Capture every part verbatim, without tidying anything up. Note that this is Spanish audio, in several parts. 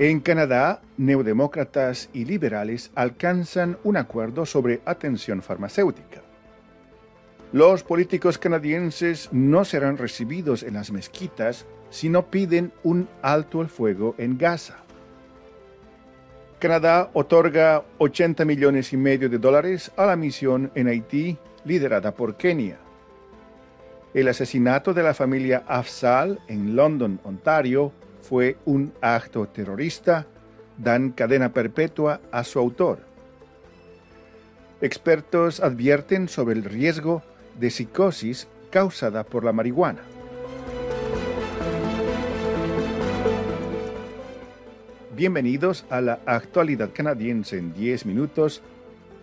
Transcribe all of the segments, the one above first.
En Canadá, neodemócratas y liberales alcanzan un acuerdo sobre atención farmacéutica. Los políticos canadienses no serán recibidos en las mezquitas si no piden un alto el fuego en Gaza. Canadá otorga ochenta millones y medio de dólares a la misión en Haití, liderada por Kenia. El asesinato de la familia Afzaal en London, Ontario, fue un acto terrorista. Dan cadena perpetua a su autor. Expertos advierten sobre el riesgo de psicosis causada por la marihuana. Bienvenidos a la actualidad canadiense en diez minutos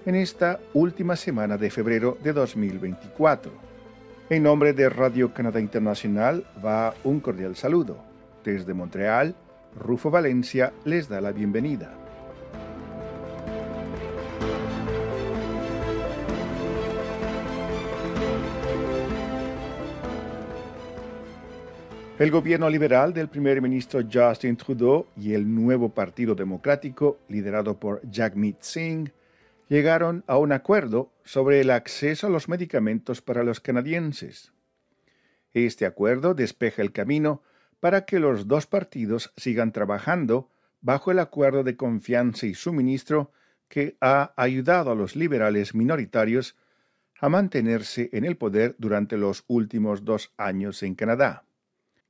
en esta última semana de febrero de dos mil veinticuatro. En nombre de Radio Canadá Internacional va un cordial saludo. Desde Montreal, Rufo Valencia les da la bienvenida. El gobierno liberal del primer ministro Justin Trudeau y el nuevo Partido Democrático, liderado por Jagmeet Singh, llegaron a un acuerdo sobre el acceso a los medicamentos para los canadienses. Este acuerdo despeja el camino para que los dos partidos sigan trabajando bajo el acuerdo de confianza y suministro que ha ayudado a los liberales minoritarios a mantenerse en el poder durante los últimos dos años en Canadá.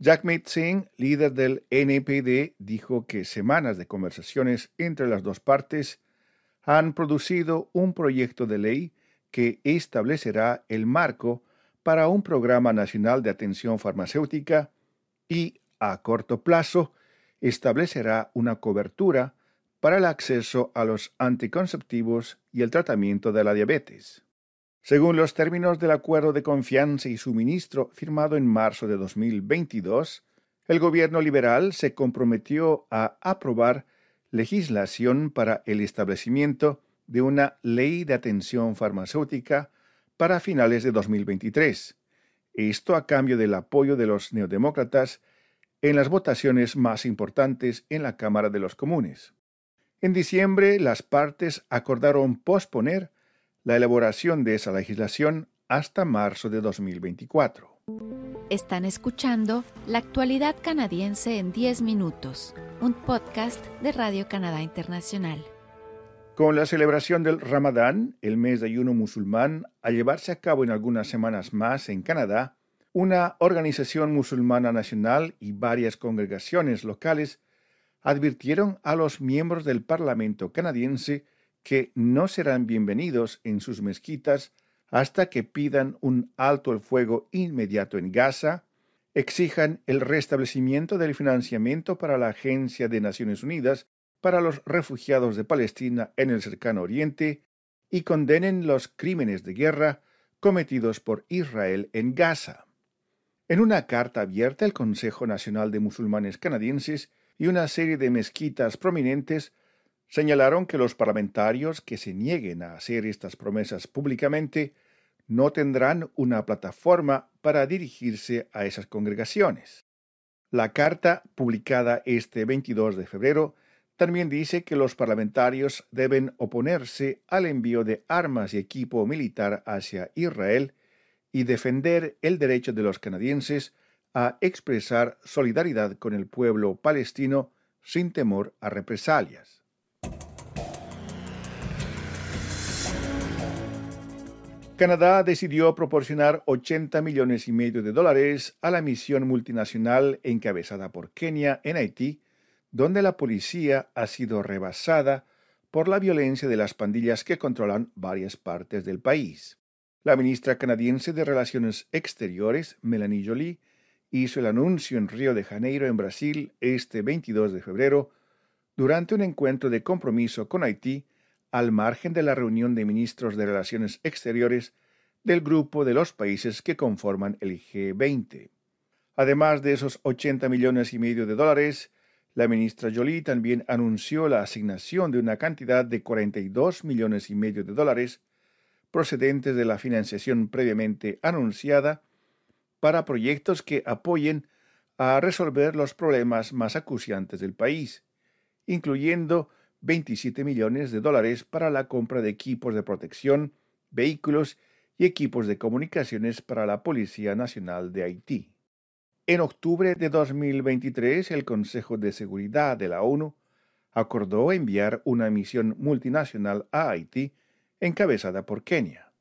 Jagmeet Singh, líder del N P D, dijo que semanas de conversaciones entre las dos partes han producido un proyecto de ley que establecerá el marco para un programa nacional de atención farmacéutica y, a corto plazo, establecerá una cobertura para el acceso a los anticonceptivos y el tratamiento de la diabetes. Según los términos del Acuerdo de Confianza y Suministro firmado en marzo de dos mil veintidós, el gobierno liberal se comprometió a aprobar legislación para el establecimiento de una ley de atención farmacéutica para finales de dos mil veintitrés, esto a cambio del apoyo de los neodemócratas en las votaciones más importantes en la Cámara de los Comunes. En diciembre, las partes acordaron posponer la elaboración de esa legislación hasta marzo de dos mil veinticuatro. Están escuchando La Actualidad Canadiense en diez minutos, un podcast de Radio Canadá Internacional. Con la celebración del Ramadán, el mes de ayuno musulmán, a llevarse a cabo en algunas semanas más en Canadá, una organización musulmana nacional y varias congregaciones locales advirtieron a los miembros del Parlamento canadiense que no serán bienvenidos en sus mezquitas hasta que pidan un alto el fuego inmediato en Gaza, exijan el restablecimiento del financiamiento para la Agencia de Naciones Unidas para los Refugiados de Palestina en el Cercano Oriente y condenen los crímenes de guerra cometidos por Israel en Gaza. En una carta abierta, el Consejo Nacional de Musulmanes Canadienses y una serie de mezquitas prominentes señalaron que los parlamentarios que se nieguen a hacer estas promesas públicamente no tendrán una plataforma para dirigirse a esas congregaciones. La carta, publicada este veintidós de febrero, también dice que los parlamentarios deben oponerse al envío de armas y equipo militar hacia Israel y defender el derecho de los canadienses a expresar solidaridad con el pueblo palestino sin temor a represalias. Canadá decidió proporcionar ochenta millones y medio de dólares a la misión multinacional encabezada por Kenia en Haití, donde la policía ha sido rebasada por la violencia de las pandillas que controlan varias partes del país. La ministra canadiense de Relaciones Exteriores, Mélanie Joly, hizo el anuncio en Río de Janeiro, en Brasil, este veintidós de febrero, durante un encuentro de compromiso con Haití, al margen de la reunión de ministros de Relaciones Exteriores del grupo de los países que conforman el G veinte. Además de esos ochenta millones y medio de dólares, la ministra Joly también anunció la asignación de una cantidad de cuarenta y dos millones y medio de dólares procedentes de la financiación previamente anunciada para proyectos que apoyen a resolver los problemas más acuciantes del país, incluyendo veintisiete millones de dólares para la compra de equipos de protección, vehículos y equipos de comunicaciones para la Policía Nacional de Haití. En octubre de dos mil veintitrés, el Consejo de Seguridad de la ONU acordó enviar una misión multinacional a Haití, encabezada por Kenia.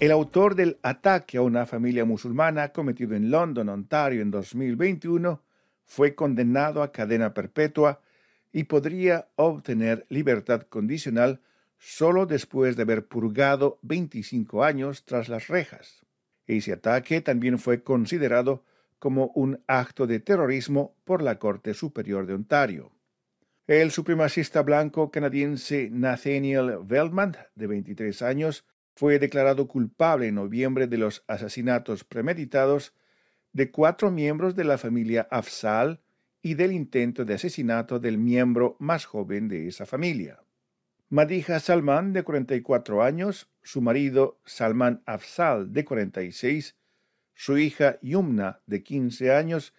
El autor del ataque a una familia musulmana cometido en London, Ontario, en dos mil veintiuno, fue condenado a cadena perpetua y podría obtener libertad condicional solo después de haber purgado veinticinco años tras las rejas. Ese ataque también fue considerado como un acto de terrorismo por la Corte Superior de Ontario. El supremacista blanco canadiense Nathaniel Veltman, de veintitrés años, fue declarado culpable en noviembre de los asesinatos premeditados de cuatro miembros de la familia Afzaal y del intento de asesinato del miembro más joven de esa familia. Madija Salman, de cuarenta y cuatro años, su marido Salman Afzal, de cuarenta y seis, su hija Yumna, de quince años,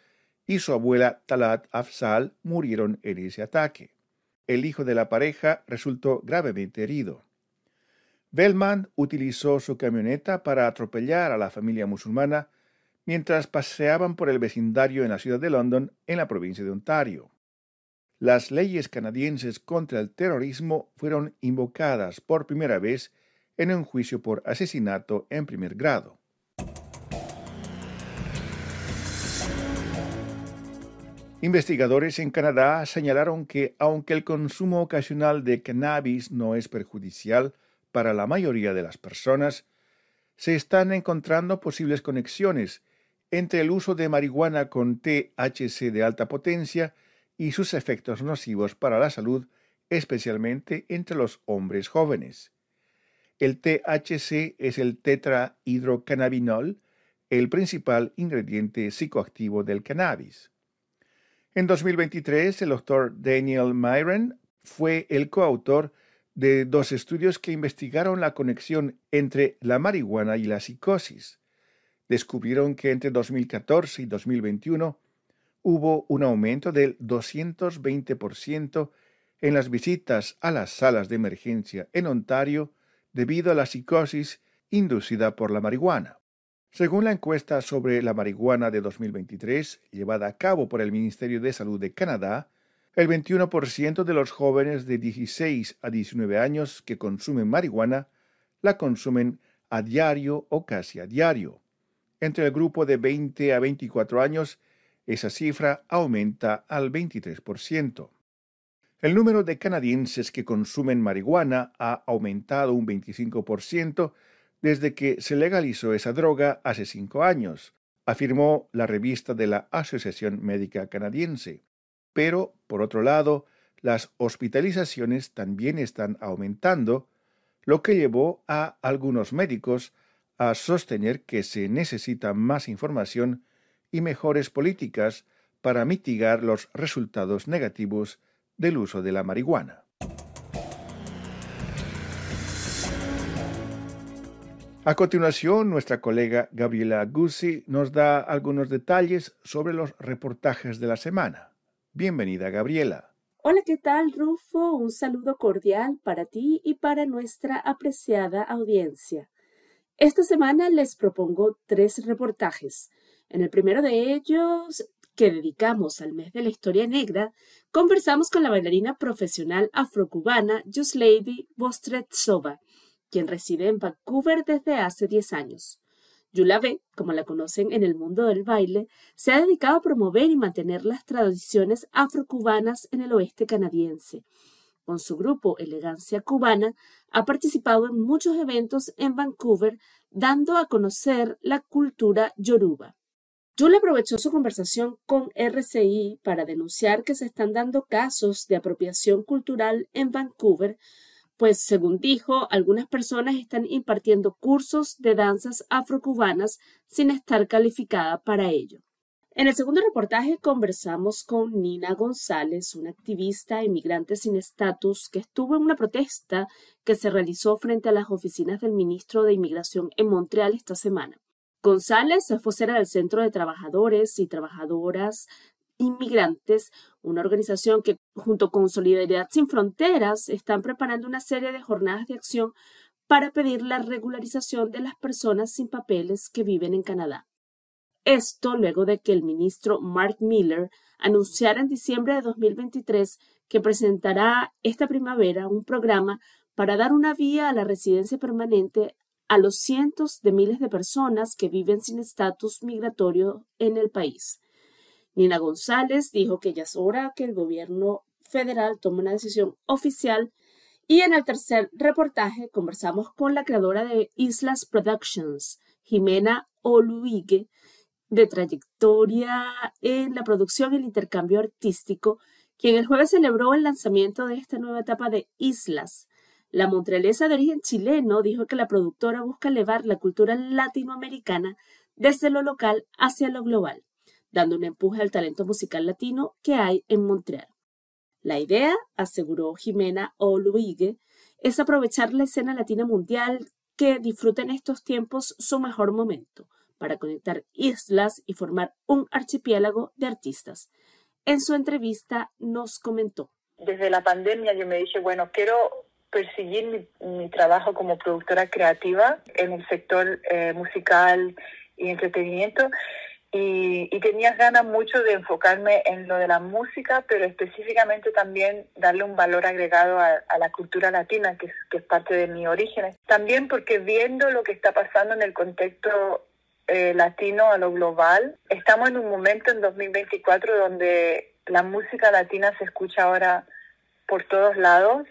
y su abuela Talat Afzal murieron en ese ataque. El hijo de la pareja resultó gravemente herido. Veltman utilizó su camioneta para atropellar a la familia musulmana mientras paseaban por el vecindario en la ciudad de London, en la provincia de Ontario. Las leyes canadienses contra el terrorismo fueron invocadas por primera vez en un juicio por asesinato en primer grado. Investigadores en Canadá señalaron que, aunque el consumo ocasional de cannabis no es perjudicial para la mayoría de las personas, se están encontrando posibles conexiones entre el uso de marihuana con T H C de alta potencia y sus efectos nocivos para la salud, especialmente entre los hombres jóvenes. El T H C es el tetrahidrocannabinol, el principal ingrediente psicoactivo del cannabis. En dos mil veintitrés, el doctor Daniel Myron fue el coautor de dos estudios que investigaron la conexión entre la marihuana y la psicosis. Descubrieron que entre dos mil catorce y dos mil veintiuno, hubo un aumento del doscientos veinte por ciento en las visitas a las salas de emergencia en Ontario debido a la psicosis inducida por la marihuana. Según la encuesta sobre la marihuana de dos mil veintitrés, llevada a cabo por el Ministerio de Salud de Canadá, el veintiuno por ciento de los jóvenes de dieciséis a diecinueve años que consumen marihuana la consumen a diario o casi a diario. Entre el grupo de veinte a veinticuatro años, esa cifra aumenta al veintitrés por ciento. El número de canadienses que consumen marihuana ha aumentado un veinticinco por ciento desde que se legalizó esa droga hace cinco años, afirmó la revista de la Asociación Médica Canadiense. Pero, por otro lado, las hospitalizaciones también están aumentando, lo que llevó a algunos médicos a sostener que se necesita más información y mejores políticas para mitigar los resultados negativos del uso de la marihuana. A continuación, nuestra colega Gabriela Guzzi nos da algunos detalles sobre los reportajes de la semana. Bienvenida, Gabriela. Hola, ¿qué tal, Rufo? Un saludo cordial para ti y para nuestra apreciada audiencia. Esta semana les propongo tres reportajes. En el primero de ellos, que dedicamos al mes de la historia negra, conversamos con la bailarina profesional afrocubana Yuslady Vostretsova, quien reside en Vancouver desde hace diez años. Yuslady, como la conocen en el mundo del baile, se ha dedicado a promover y mantener las tradiciones afrocubanas en el oeste canadiense. Con su grupo Elegancia Cubana, ha participado en muchos eventos en Vancouver, dando a conocer la cultura yoruba. Yul aprovechó su conversación con R C I para denunciar que se están dando casos de apropiación cultural en Vancouver, pues, según dijo, algunas personas están impartiendo cursos de danzas afrocubanas sin estar calificada para ello. En el segundo reportaje conversamos con Nina González, una activista inmigrante sin estatus que estuvo en una protesta que se realizó frente a las oficinas del ministro de Inmigración en Montreal esta semana. González es vocera del Centro de Trabajadores y Trabajadoras Inmigrantes, una organización que junto con Solidaridad Sin Fronteras están preparando una serie de jornadas de acción para pedir la regularización de las personas sin papeles que viven en Canadá. Esto luego de que el ministro Mark Miller anunciara en diciembre de dos mil veintitrés que presentará esta primavera un programa para dar una vía a la residencia permanente a los cientos de miles de personas que viven sin estatus migratorio en el país. Nina González dijo que ya es hora que el gobierno federal tome una decisión oficial, y en el tercer reportaje conversamos con la creadora de Islas Productions, Jimena Olguigue, de trayectoria en la producción y el intercambio artístico, quien el jueves celebró el lanzamiento de esta nueva etapa de Islas. La montrealesa de origen chileno dijo que la productora busca elevar la cultura latinoamericana desde lo local hacia lo global, dando un empuje al talento musical latino que hay en Montreal. La idea, aseguró Jimena Olguigue, es aprovechar la escena latina mundial que disfruta en estos tiempos su mejor momento para conectar islas y formar un archipiélago de artistas. En su entrevista nos comentó: desde la pandemia yo me dije, bueno, quiero perseguir mi, mi trabajo como productora creativa en el sector eh, musical y entretenimiento, y, y tenía ganas mucho de enfocarme en lo de la música, pero específicamente también darle un valor agregado a, a la cultura latina, que, que es parte de mis orígenes. También porque viendo lo que está pasando en el contexto eh, latino a lo global, estamos en un momento en dos mil veinticuatro donde la música latina se escucha ahora por todos lados.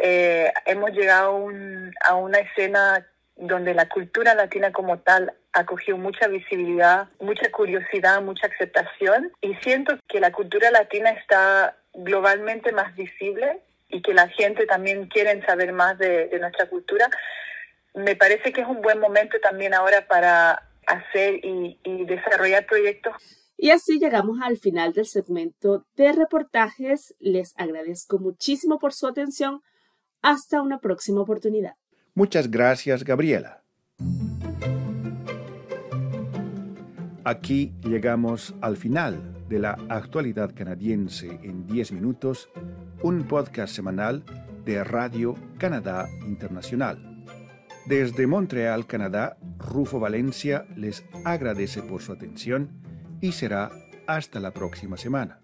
Eh, hemos llegado a, un, a una escena donde la cultura latina como tal ha cogido mucha visibilidad, mucha curiosidad, mucha aceptación, y siento que la cultura latina está globalmente más visible y que la gente también quiere saber más de, de nuestra cultura. Me parece que es un buen momento también ahora para hacer y, y desarrollar proyectos. Y así llegamos al final del segmento de reportajes. Les agradezco muchísimo por su atención. Hasta una próxima oportunidad. Muchas gracias, Gabriela. Aquí llegamos al final de la actualidad canadiense en diez minutos, un podcast semanal de Radio Canadá Internacional. Desde Montreal, Canadá, Rufo Valencia les agradece por su atención y será hasta la próxima semana.